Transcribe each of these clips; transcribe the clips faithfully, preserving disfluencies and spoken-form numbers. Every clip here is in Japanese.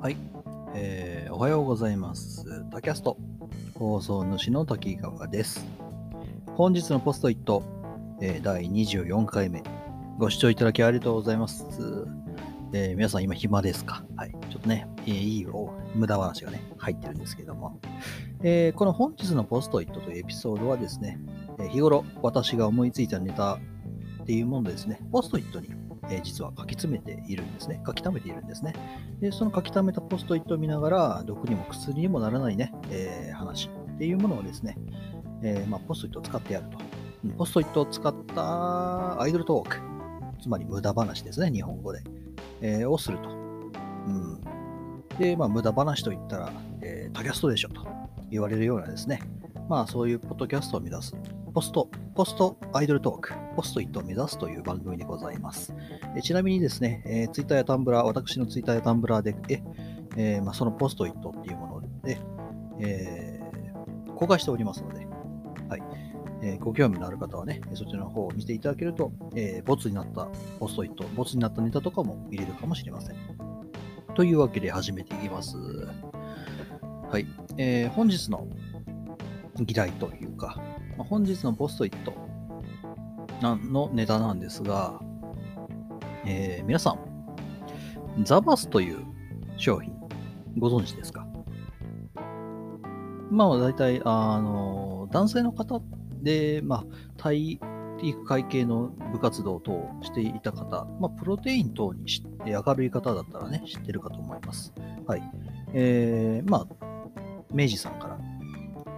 はい、えー、おはようございます。タキャスト放送主の滝川です。本日のポストイット、えー、だいにじゅうよんかいめ、ご視聴いただきありがとうございます。えー、皆さん今暇ですか？はい、ちょっとね、えー、いいお無駄話がね入ってるんですけども、えー、この本日のポストイットというエピソードはですね、えー、日頃私が思いついたネタっていうものですね、ポストイットにえー、実は書き詰めているんですね。書き溜めているんですね。で、その書き溜めたポストイットを見ながら、毒にも薬にもならないね、えー、話っていうものをですね、えーまあ、ポストイットを使ってやると。ポストイットを使ったアイドルトーク、つまり無駄話ですね、日本語で、えー、をすると。うん、で、まあ、無駄話といったら、えー、タキャストでしょと言われるようなですね、まあ、そういうポッドキャストを目指す。ポスト、ポストアイドルトーク、ポストイットを目指すという番組でございます。えちなみにですね、えー、ツイッターやタンブラー、私のツイッターやタンブラーで、ええーまあ、そのポストイットっていうもので、えー、公開しておりますので、はい、えー、ご興味のある方はね、そちらの方を見ていただけると、えー、ボツになったポストイット、ボツになったネタとかも見れるかもしれません。というわけで始めていきます。はい、えー、本日の議題というか、本日のポストイットのネタなんですが、えー、皆さん、ザバスという商品ご存知ですか？まあ、大体、あの、男性の方で、まあ、体育会系の部活動等をしていた方、まあ、プロテイン等に知って明るい方だったらね、知ってるかと思います。はい。えー、まあ、明治さんから、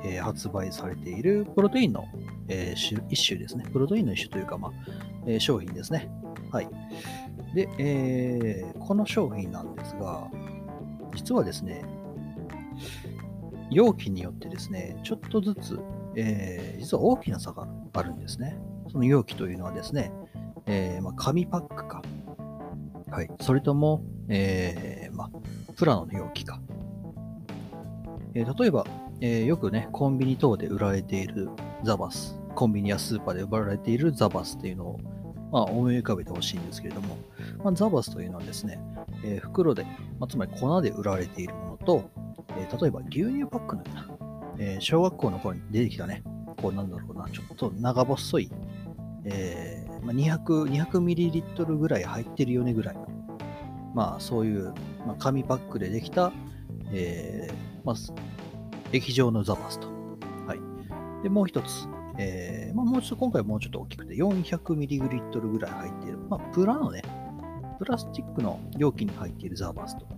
えー、発売されているプロテインの、えー、一種ですね。プロテインの一種というか、まあえー、商品ですね。はい。で、えー、この商品なんですが、実はですね、容器によってですね、ちょっとずつ、えー、実は大きな差があるんですね。その容器というのはですね、えーまあ、紙パックか、はい、それとも、えーまあ、プラノの容器か。えー、例えば、えー、よくね、コンビニ等で売られているザバス、コンビニやスーパーで売られているザバスっていうのを、まあ、思い浮かべてほしいんですけれども、まあ、ザバスというのはですね、えー、袋で、まあ、つまり粉で売られているものと、えー、例えば牛乳パックのような、えー、小学校の頃に出てきたね、こうなんだろうな、ちょっと長細い、えーまあ、にひゃくミリリットル ぐらい入ってるよねぐらいの、まあそういう、まあ、紙パックでできた、えー、まあ液状のザバスと。はい。で、もう一つ。えー、まあもうちょっと、今回はもうちょっと大きくて、よんひゃくミリリットル ぐらい入っている。まあ、プラのね、プラスチックの容器に入っているザバスと。ま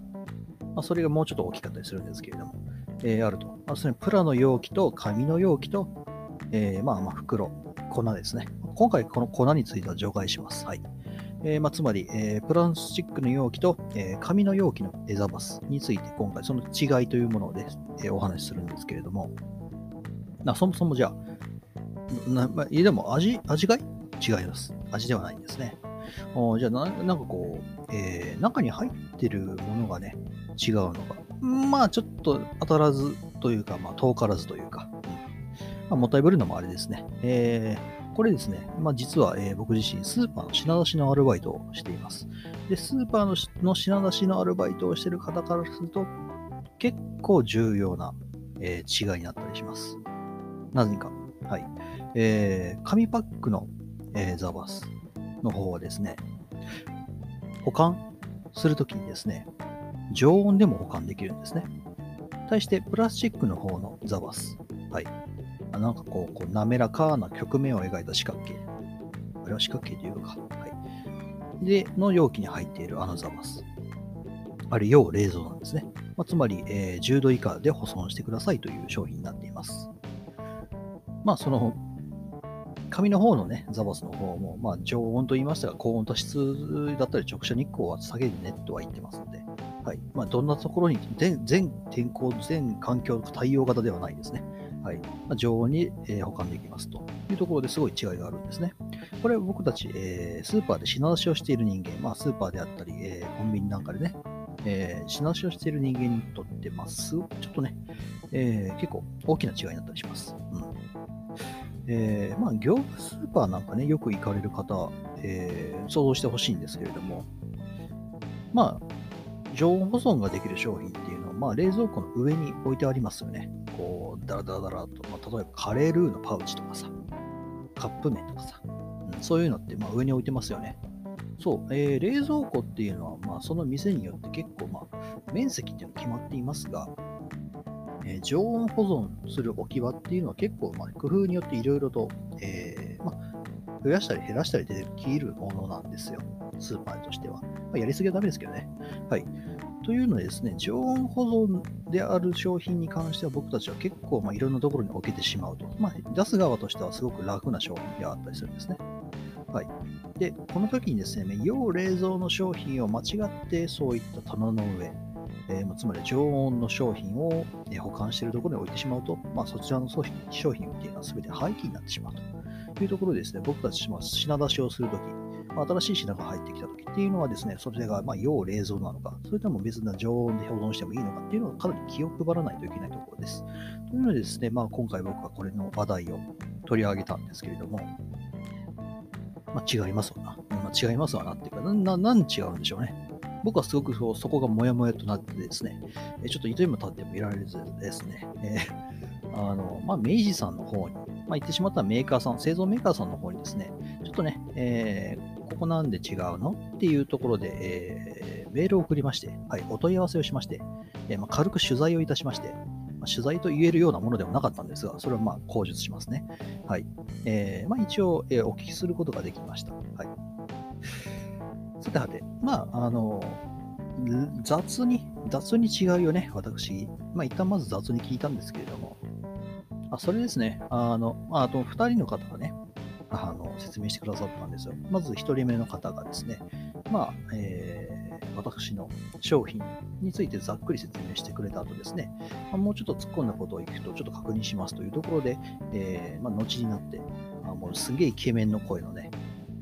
あ、それがもうちょっと大きかったりするんですけれども、えー、あると。まあ、それプラの容器と紙の容器と、えー、まあまあ、袋、粉ですね。今回、この粉については除外します。はい。えー、まあ、つまり、えー、プラスチックの容器と、えー、紙の容器のザバスについて今回その違いというもので、えー、お話しするんですけれども、なそもそもじゃあ、なまあ、でも味、味がい違います。味ではないんですね。おじゃあな、なんかこう、えー、中に入ってるものがね、違うのが、まあちょっと当たらずというか、まあ遠からずというか、うんまあ、もったいぶるのもあれですね。えーこれですね、まあ、実は、えー、僕自身、スーパーの品出しのアルバイトをしています。で、スーパー の, の品出しのアルバイトをしている方からすると、結構重要な、えー、違いになったりします。なぜか。はい。えー、紙パックの、えー、ザバスの方はですね、保管するときにですね、常温でも保管できるんですね。対して、プラスチックの方のザバス。はい。なんかこう、こう滑らかな曲面を描いた四角形。あれは四角形というか。はい。で、の容器に入っているあのザバス。あれ、要冷蔵なんですね。まあ、つまり、えー、じゅうど以下で保存してくださいという商品になっています。まあ、その、紙の方のね、ザバスの方も、まあ、常温と言いましたが、高温多湿だったり、直射日光は下げるねとは言ってますので、はい。まあ、どんなところに、全天候、全環境対応型ではないですね。はい、常温に、えー、保管できますというところですごい違いがあるんですね。これ僕たち、えー、スーパーで品出しをしている人間、まあ、スーパーであったり、えー、コンビニなんかでね、えー、品出しをしている人間にとって、まあ、すごくちょっとね、えー、結構大きな違いになったりします。うんえーまあ、業務スーパーなんかね、よく行かれる方、えー、想像してほしいんですけれども、まあ、常温保存ができる商品っていうのは、まあ、冷蔵庫の上に置いてありますよね。こうダラダラダラと、まあ、例えばカレールーのパウチとかさ、カップ麺とかさ、うん、そういうのってまあ上に置いてますよね。そう、えー、冷蔵庫っていうのは、まあ、その店によって結構、まあ、面積っていうのが決まっていますが、えー、常温保存する置き場っていうのは結構、まあ、工夫によっていろいろと、えーまあ、増やしたり減らしたりできるものなんですよ、スーパーとしては。まあ、やりすぎはダメですけどね。はい。というのでですね、常温保存である商品に関しては僕たちは結構、まあ、いろんなところに置けてしまうと、まあ、出す側としてはすごく楽な商品であったりするんですね。はい。で、この時にですね、要冷蔵の商品を間違ってそういった棚の上、えー、つまり常温の商品を保管しているところに置いてしまうと、まあ、そちらの商品っていうのは全て廃棄になってしまうというところでですね、僕たちは品出しをするとき、新しい品が入ってきたときっていうのはですね、それがまあ要冷蔵なのか、それとも別な常温で保存してもいいのかっていうのをかなり気を配らないといけないところです。というのでですね、まあ、今回僕はこれの話題を取り上げたんですけれども、まあ、違いますわな。まあ、違いますわなっていうか、な、な、なん違うんでしょうね。僕はすごく そ, そこがモヤモヤとなってですね、ちょっと糸にも立ってもいられずですね、えー、あの、まあ、明治さんの方に、まあ、言ってしまったメーカーさん、製造メーカーさんの方にですね、ちょっとね、えーここなんで違うのっていうところで、えー、メールを送りまして、はい、お問い合わせをしまして、えーまあ、軽く取材をいたしまして、まあ、取材と言えるようなものではなかったんですが、それをまあ口述しますね。はいえーまあ、一応、えー、お聞きすることができました。はい、さてはて、まああのー、雑に、雑に違うよね、私。まあ、一旦まず雑に聞いたんですけれども、あそれですね、あの、あとふたりの方がね、あの説明してくださったんですよ。まずひとりめの方がですね、まあえー、私の商品についてざっくり説明してくれた後ですね、まあ、もうちょっと突っ込んだことをいくとちょっと確認しますというところで、えーまあ、後になって、あもうすげえイケメンの声のね、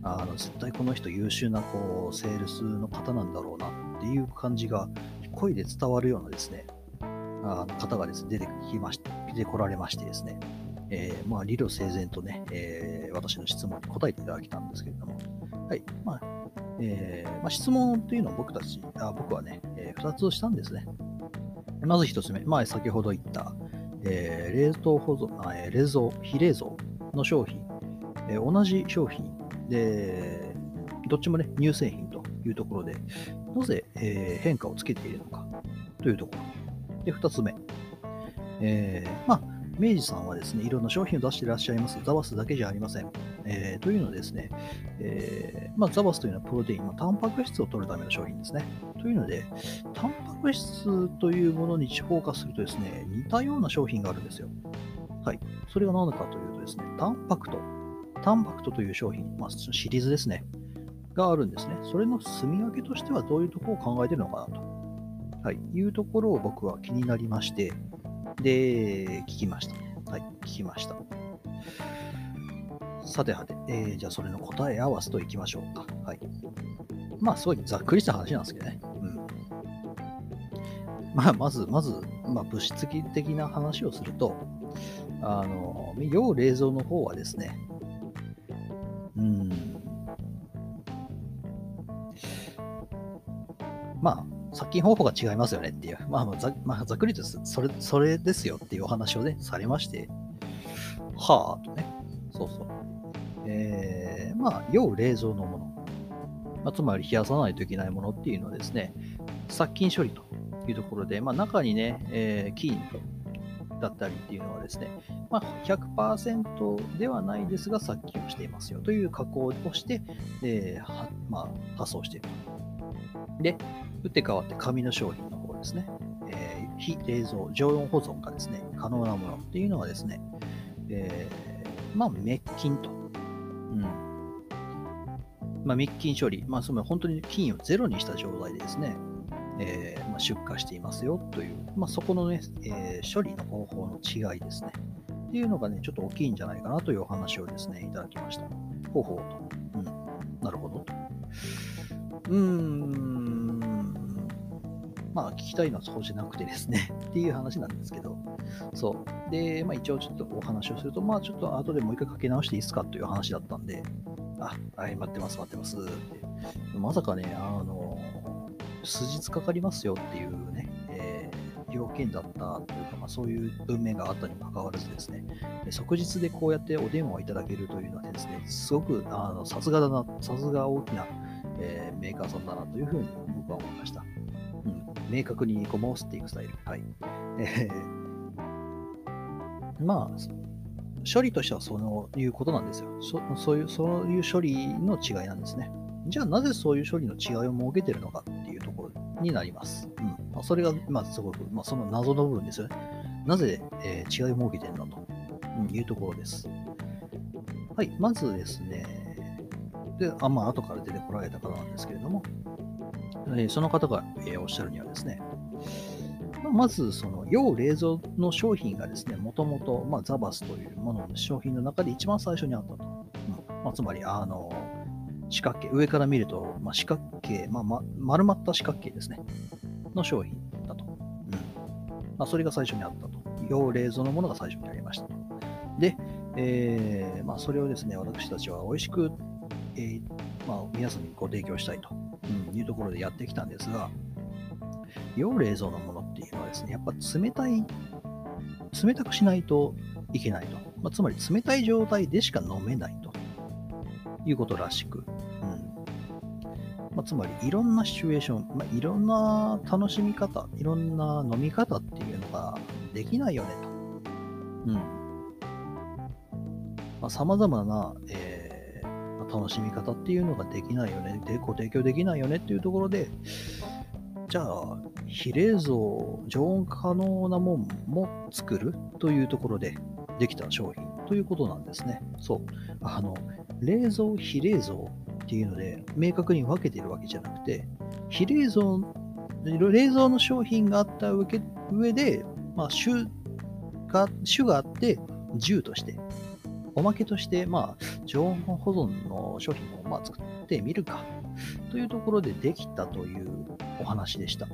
あの絶対この人優秀なこうセールスの方なんだろうなっていう感じが声で伝わるようなですね、あの方がですね出てきまして、出てこられましてですね、えーまあ、理路整然とね、えー、私の質問に答えていただきたんですけれども、はいまあえーまあ、質問というのを僕たち、あ僕はね、えー、ふたつしたんですね。まずひとつめ、まあ、先ほど言った、えー、冷凍保存、あ、えー、冷蔵、非冷蔵の商品、えー、同じ商品で、どっちもね、乳製品というところで、なぜ、えー、変化をつけているのかというところ。で、ふたつめ、えー、まあ、明治さんはですね、いろんな商品を出していらっしゃいます。ザバスだけじゃありません。えー、というのはですね、えーまあ、ザバスというのはプロテイン、まあ、タンパク質を取るための商品ですね。というので、タンパク質というものにフォーカスするとですね、似たような商品があるんですよ。はい。それが何かというとですね、タンパクト。タンパクトという商品、まあ、シリーズですね、があるんですね。それの住み分けとしてはどういうところを考えているのかなと、はい、いうところを僕は気になりまして、で、聞きました。はい、聞きました。さてはて、えー、じゃあそれの答え合わせといきましょうか。はい。まあ、すごいざっくりした話なんですけどね。うん。まあ、まず、まず、まあ、物質的な話をすると、あの、要冷蔵の方はですね、うん。まあ、殺菌方法が違いますよねっていう、まあまあざ、まあ、ざっくりとそれ、それですよっていうお話をね、されまして、はぁとね、そうそう。えー、まあ、要冷蔵のもの、まあ、つまり冷やさないといけないものっていうのはですね、殺菌処理というところで、まあ、中にね、えー、菌だったりっていうのはですね、まあ、ひゃくパーセント ではないですが、殺菌をしていますよという加工をして、えーはまあ、発送していると。で、打って変わって紙の商品の方ですね、えー、非冷蔵、常温保存がですね、可能なものっていうのはですね、えー、まあ、滅菌と。うん。まあ、滅菌処理。まあ、その本当に菌をゼロにした状態でですね、えーまあ、出荷していますよという、まあ、そこのね、えー、処理の方法の違いですね。っていうのがね、ちょっと大きいんじゃないかなというお話をですね、いただきました。方法と。うん。なるほどと。うーん。まあ、聞きたいのはそうじゃなくてですねっていう話なんですけど、そうで、まあ、一応ちょっとお話をすると、まあちょっと後でもう一回かけ直していいですかという話だったんで、あはい待ってます待ってますって、まさかね、あのと数日かかりますよっていうね、えー、要件だったというか、まあ、そういう文面があったにもかかわらずですね、即日でこうやってお電話をいただけるというのはですね、すごくあのさすがだな、さすが大きな、えー、メーカーさんだなというふうに僕は思いました。うん、明確にコマを吸っていくスタイル。はい。えー、まあ。処理としてはそういうことなんですよ。そ、そういう、そういう処理の違いなんですね。じゃあなぜそういう処理の違いを設けてるのかっていうところになります。うん。まあ、それが、まあ、すごく、まあ、その謎の部分ですよね。なぜ、えー、違いを設けてるのというところです。はい。まずですね、で、あ、まあ、後から出てこられた方なんですけれども、えー、その方が、えー、おっしゃるにはですね、まず、その、要冷蔵の商品がですね、もともと、まあ、ザバスというものの商品の中で一番最初にあったと。うん、まあ、つまり、あの、四角形、上から見ると、まあ、四角形、まあ、ま、丸まった四角形ですね、の商品だと。うん。まあ、それが最初にあったと。要冷蔵のものが最初にありましたと。で、えー、まあ、それをですね、私たちは美味しく、えー、まあ、皆さんにご提供したいというところでやってきたんですが、要冷蔵のものっていうのはですね、やっぱ冷たい、冷たくしないといけないと。まあ、つまり冷たい状態でしか飲めないということらしく。うん、まあ、つまりいろんなシチュエーション、まあ、いろんな楽しみ方、いろんな飲み方っていうのができないよねと。うん。まあ、様々な、えー、楽しみ方っていうのができないよね、で、ご提供できないよねっていうところで、じゃあ、非冷蔵、常温可能なもんも作るというところでできた商品ということなんですね。そう。あの、冷蔵、非冷蔵っていうので、明確に分けているわけじゃなくて、非冷蔵、冷蔵の商品があった上で、まあ、種が、種があって、ジューとして、おまけとして、まあ、常温保存の商品をまあ作ってみるか、というところでできたというお話でした。うん。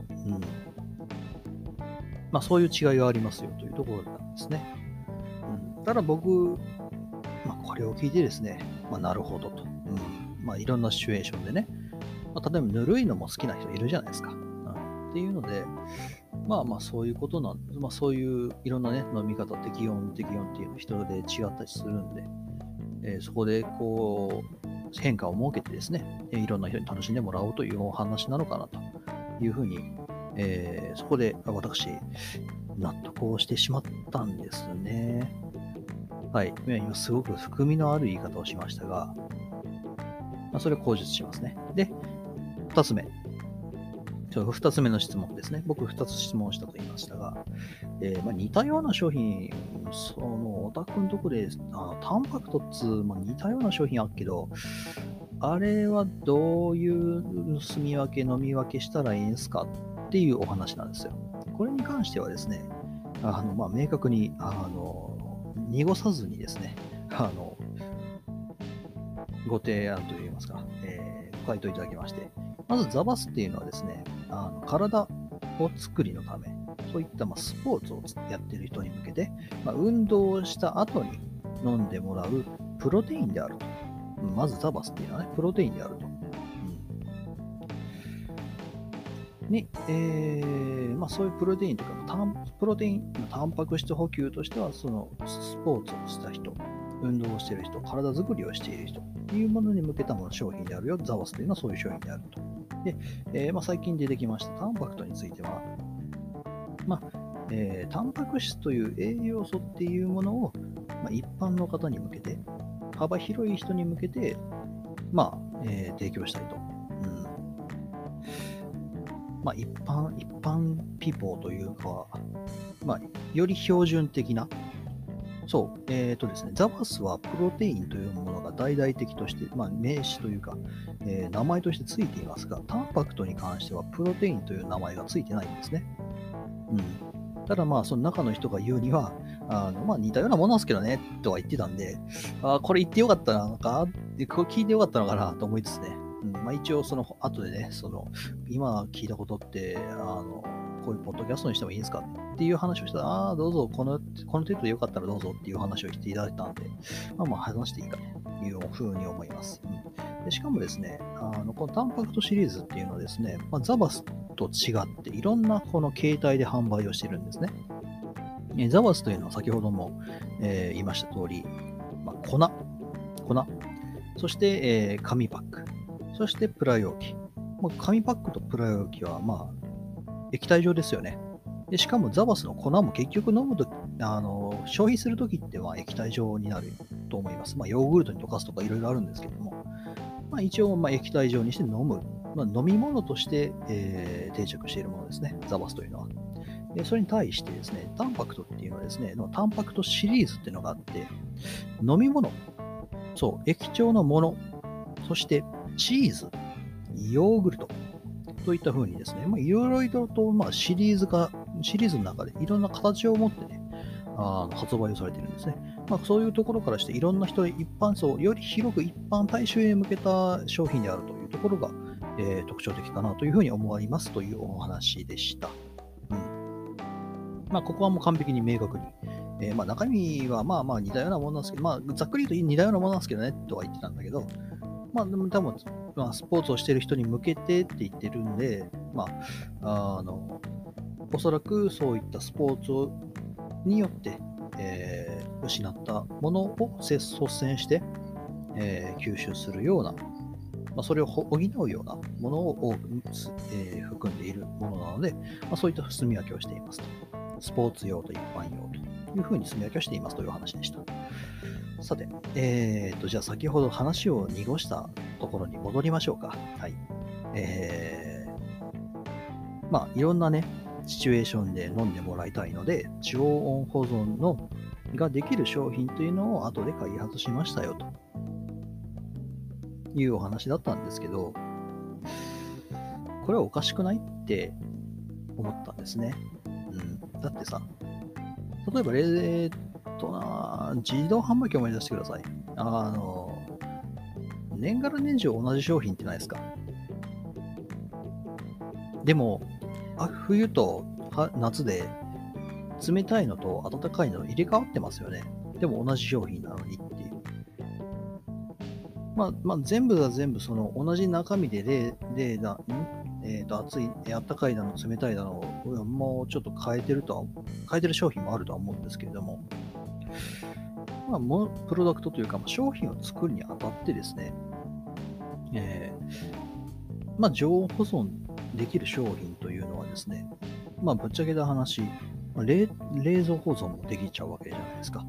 まあ、そういう違いがありますよというところなんですね。うん、ただ僕、まあ、これを聞いてですね、まあ、なるほどと。うん。まあ、いろんなシチュエーションでね、まあ、例えばぬるいのも好きな人いるじゃないですか。うん、っていうので、まあまあそういうことなんで、まあそういういろんなね、飲み方、適温、適温っていうの人で違ったりするんで、えー、そこでこう、変化を設けてですね、えー、いろんな人に楽しんでもらおうというお話なのかなと。いうふうに、えー、そこで私納得をしてしまったんですね。はい。今すごく含みのある言い方をしましたが、まあ、それを口述しますね。で、二つ目。二つ目の質問ですね。僕二つ質問したと言いましたが、えーまあ、似たような商品、そのお宅のとこであタンパクトっつう、まあ、似たような商品あるけど、あれはどういう住み分け、飲み分けしたらいいんですかっていうお話なんですよ。これに関してはですね、あのまあ、明確にあの濁さずにですね、あのご提案といいますか、えー、ご回答いただきまして、まずザバスっていうのはですね、あの体を作りのため、そういったまあスポーツをやっている人に向けて、まあ、運動をした後に飲んでもらうプロテインであると。まずザバスっていうのはね、プロテインであると。うん、に、えー、まあそういうプロテインというか、タンプロテイン、タンパク質補給としては、そのスポーツをした人、運動をしている人、体作りをしている人というものに向けたもの商品であるよ。ザバスというのはそういう商品であると。で、えー、まあ最近出てきましたタンパクトについては、まあ、えー、タンパク質という栄養素っていうものを、まあ、一般の方に向けて、幅広い人に向けて、まあ、えー、提供したいと。うん。まあ、一般、一般ピポーというか、まあ、より標準的な、そう、えっとですね、ザバスはプロテインというものが大々的として、まあ、名詞というか、えー、名前としてついていますが、タンパクトに関してはプロテインという名前がついてないんですね。うん。ただまあその中の人が言うには、あのまあ似たようなものなんですけどねとは言ってたんで、あこれ言ってよかったのか、これ聞いてよかったのかなと思いつつね、うん、まあ一応その後でね、その今聞いたことって、あのこういうポッドキャストにしてもいいんですかっていう話をしたら、ああどうぞこの、この程度でよかったらどうぞっていう話をしていただいたんで、まあまあ話していいかというふうに思います。うん、でしかもですね、あのこのタンパクトシリーズっていうのはですね、まあ、ザバスと違っていろんなこの形態で販売をしているんですね。えザワスというのは先ほども、えー、言いました通り、まあ、粉、粉、そして、えー、紙パック、そしてプラ容器。まあ、紙パックとプラ容器はまあ液体状ですよね。でしかもザバスの粉も結局飲むとあの消費するときっては液体状になると思います。まあ、ヨーグルトに溶かすとかいろいろあるんですけども、まあ、一応まあ液体状にして飲む、まあ、飲み物として、えー、定着しているものですね、ザバスというのは。でそれに対してですね、タンパクトっていうのはですね、タンパクトシリーズっていうのがあって、飲み物、そう、液状のもの、そしてチーズ、ヨーグルトといった風にですね、まあ、いろいろとまあシリーズ化、シリーズの中でいろんな形を持ってね、あの発売をされているんですね。まあ、そういうところからしていろんな人、一般層、より広く一般大衆へ向けた商品であるというところが、えー、特徴的かなというふうに思いますというお話でした。うん。まあ、ここはもう完璧に明確に。えー、まあ中身はまあまあ似たようなものなんですけど、まあ、ざっくり言うと似たようなものなんですけどねとは言ってたんだけど、まあ、でも多分、まあ、スポーツをしている人に向けてって言ってるんで、まあ、あの、おそらくそういったスポーツをによって、えー、失ったものを率先して、えー、吸収するような、まあ、それを補うようなものを多く、えー、含んでいるものなので、まあ、そういった住み分けをしていますと。スポーツ用と一般用というふうに住み分けをしていますという話でした。さて、えーと、じゃあ先ほど話を濁したところに戻りましょうか。はい。えー、まあ、いろんなね、シチュエーションで飲んでもらいたいので、常温保存のができる商品というのを後で開発しましたよというお話だったんですけど、これはおかしくないって思ったんですね。うん、だってさ、例えば、えーっとな、自動販売機を思い出してください。あの、年がら年中同じ商品ってないですか。でも、あ冬と夏で冷たいのと暖かいの入れ替わってますよね。でも同じ商品なのにっていう。まあ、まあ、全部が全部その同じ中身で例、例だ、えっと、暑い、暖かいだの、冷たいだのをもうちょっと変えてるとは、変えてる商品もあるとは思うんですけれども、まあ、もプロダクトというか、商品を作るにあたってですね、えー、まあ、常温保存できる商品というのはですね、まあ、ぶっちゃけた話、冷、冷蔵保存もできちゃうわけじゃないですか。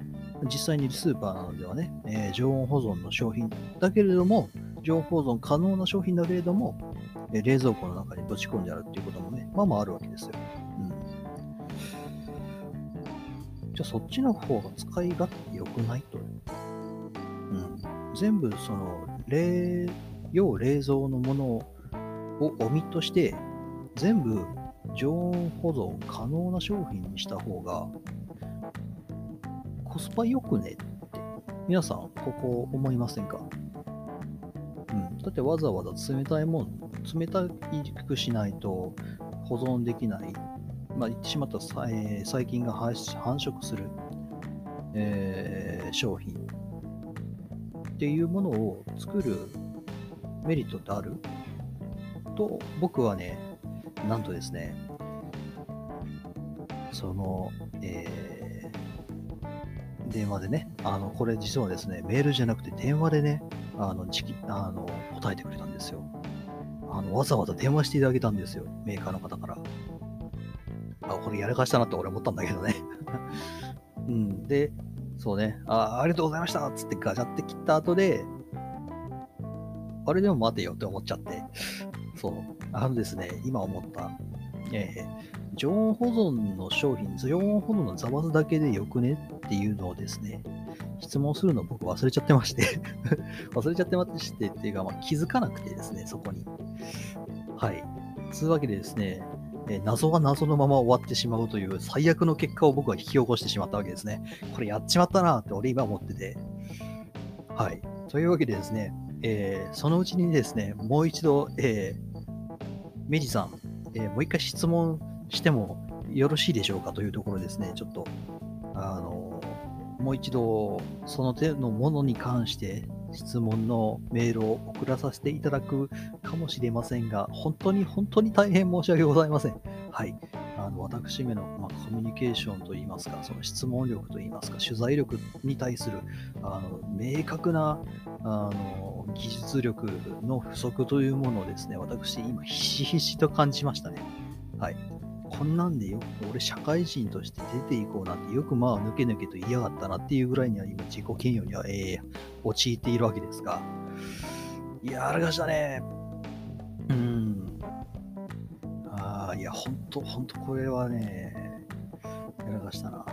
実際にスーパーなどではね、えー、常温保存の商品だけれども、常温保存可能な商品だけれども、えー、冷蔵庫の中にぶち込んであるっていうこともね、まあまああるわけですよ。うん、じゃあそっちの方が使い勝手良くないと。うん、全部その冷、要冷蔵のものををおみとして全部常温保存可能な商品にした方がコスパ良くねって皆さんここ思いませんか？うん、だってわざわざ冷たいもん冷たくしないと保存できない、まあ、言ってしまったら、えー、細菌が繁殖する、えー、商品っていうものを作るメリットってある？と僕はね、なんとですね、その、えー、電話でね、あのこれ実はですね、メールじゃなくて電話でね、あの時期あの答えてくれたんですよ。あのわざわざ電話していただけたんですよ、メーカーの方から。あ、これやらかしたなって俺思ったんだけどね。うん、で、そうね、あ、ありがとうございましたっつってガチャって切った後で、あれでも待てよって思っちゃって。そう、あのですね、今思った、えー、常温保存の商品、常温保存のザバスだけでよくねっていうのをですね、質問するの僕忘れちゃってまして忘れちゃってましてっていうか、まあ、気づかなくてですね、そこに。はい。つうわけでですね、えー、謎は謎のまま終わってしまうという最悪の結果を僕は引き起こしてしまったわけですね。これやっちまったなって俺今思ってて。はい。というわけでですね、えー、そのうちにですね、もう一度、えーメリさん、えー、もう一回質問してもよろしいでしょうかというところですね、ちょっと、あの、もう一度、その手のものに関して、質問のメールを送らさせていただくかもしれませんが、本当に本当に大変申し訳ございません。はい、あの私めの、まあ、コミュニケーションといいますか、その質問力といいますか、取材力に対するあの明確なあの技術力の不足というものをですね、私今ひしひしと感じましたね。はい、こんなんでよく俺社会人として出ていこうなんて、よくまあ抜け抜けと言いやがったなっていうぐらいには今自己嫌悪には、えー、陥っているわけですが、いやーあれがしたね。うーん。ああ、いやほんとほんとこれはねやらかしたな。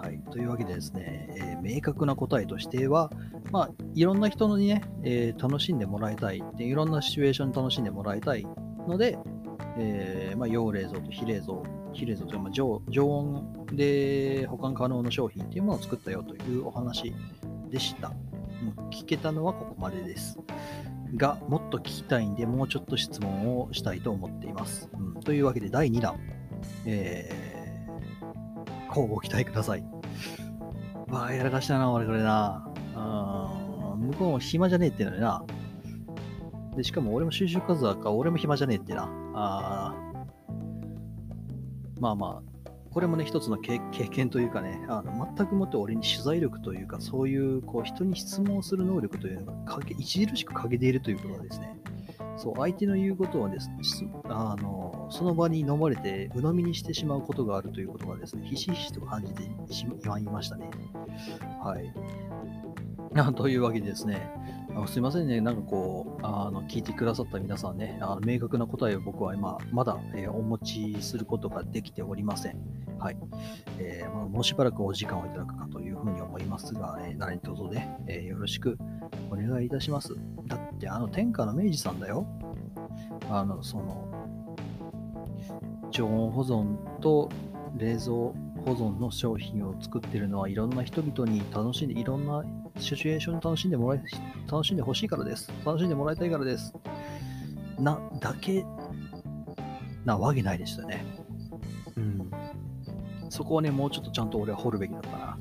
はい、というわけでですね、えー、明確な答えとしては、まあいろんな人にね、えー、楽しんでもらいたいって、いろんなシチュエーションに楽しんでもらいたいので、えーまあ、陽冷蔵と非冷蔵、非冷蔵というのは 常, 常温で保管可能な商品というものを作ったよというお話でした。聞けたのはここまでです。が、もっと聞きたいんで、もうちょっと質問をしたいと思っています。うん、というわけでだいにだん、えー、こうご期待ください。わあ、やらかしたな、我々な。あ向こうも暇じゃねえってのにな。でしかも俺も就職活動だから俺も暇じゃねえってな。あまあまあこれもね一つの 経, 経験というかね、あの全くもって俺に取材力というか、そういうこう人に質問する能力というのが著しく欠けているということはですね、そう相手の言うことをですね、あのその場に飲まれて鵜呑みにしてしまうことがあるということがですね、ひしひしと感じてしまいましたね。はいというわけでですね、あすいませんね、なんかこうあの聞いてくださった皆さんね、あの明確な答えを僕は今まだ、えー、お持ちすることができておりません。はい、えーまあ、もうしばらくお時間をいただくかというふうに思いますが、えー、何とぞね、えー、よろしくお願いいたします。だってあの天下の明治さんだよ、あのその常温保存と冷蔵保存の商品を作ってるのは、いろんな人々に楽しんで、いろんなシチュエーションに楽しんでもらい、楽しんでほしいからです。楽しんでもらいたいからです。な、だけなわけないでしたね。うん。そこはね、もうちょっとちゃんと俺は掘るべきだったな。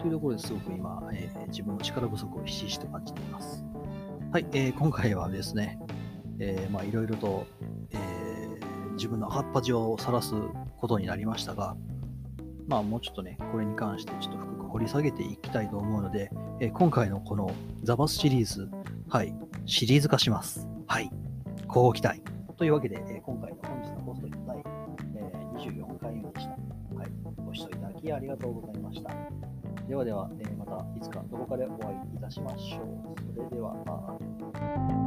というところですごく今、えー、自分の力不足をひしひしと感じています。はい、えー、今回はですね、えー、まあいろいろと、えー、自分の赤っ恥を晒すことになりましたが、まあもうちょっとね、これに関してちょっと深く掘り下げていきたいと思うので、え今回のこのザバスシリーズ、はい、シリーズ化します。はい、こう期待。というわけで、え今回の本日のポストに第、えー、にじゅうよんかいめでした。はい、ご視聴いただきありがとうございました。ではでは、えー、またいつかどこかでお会いいたしましょう。それでは、まあ。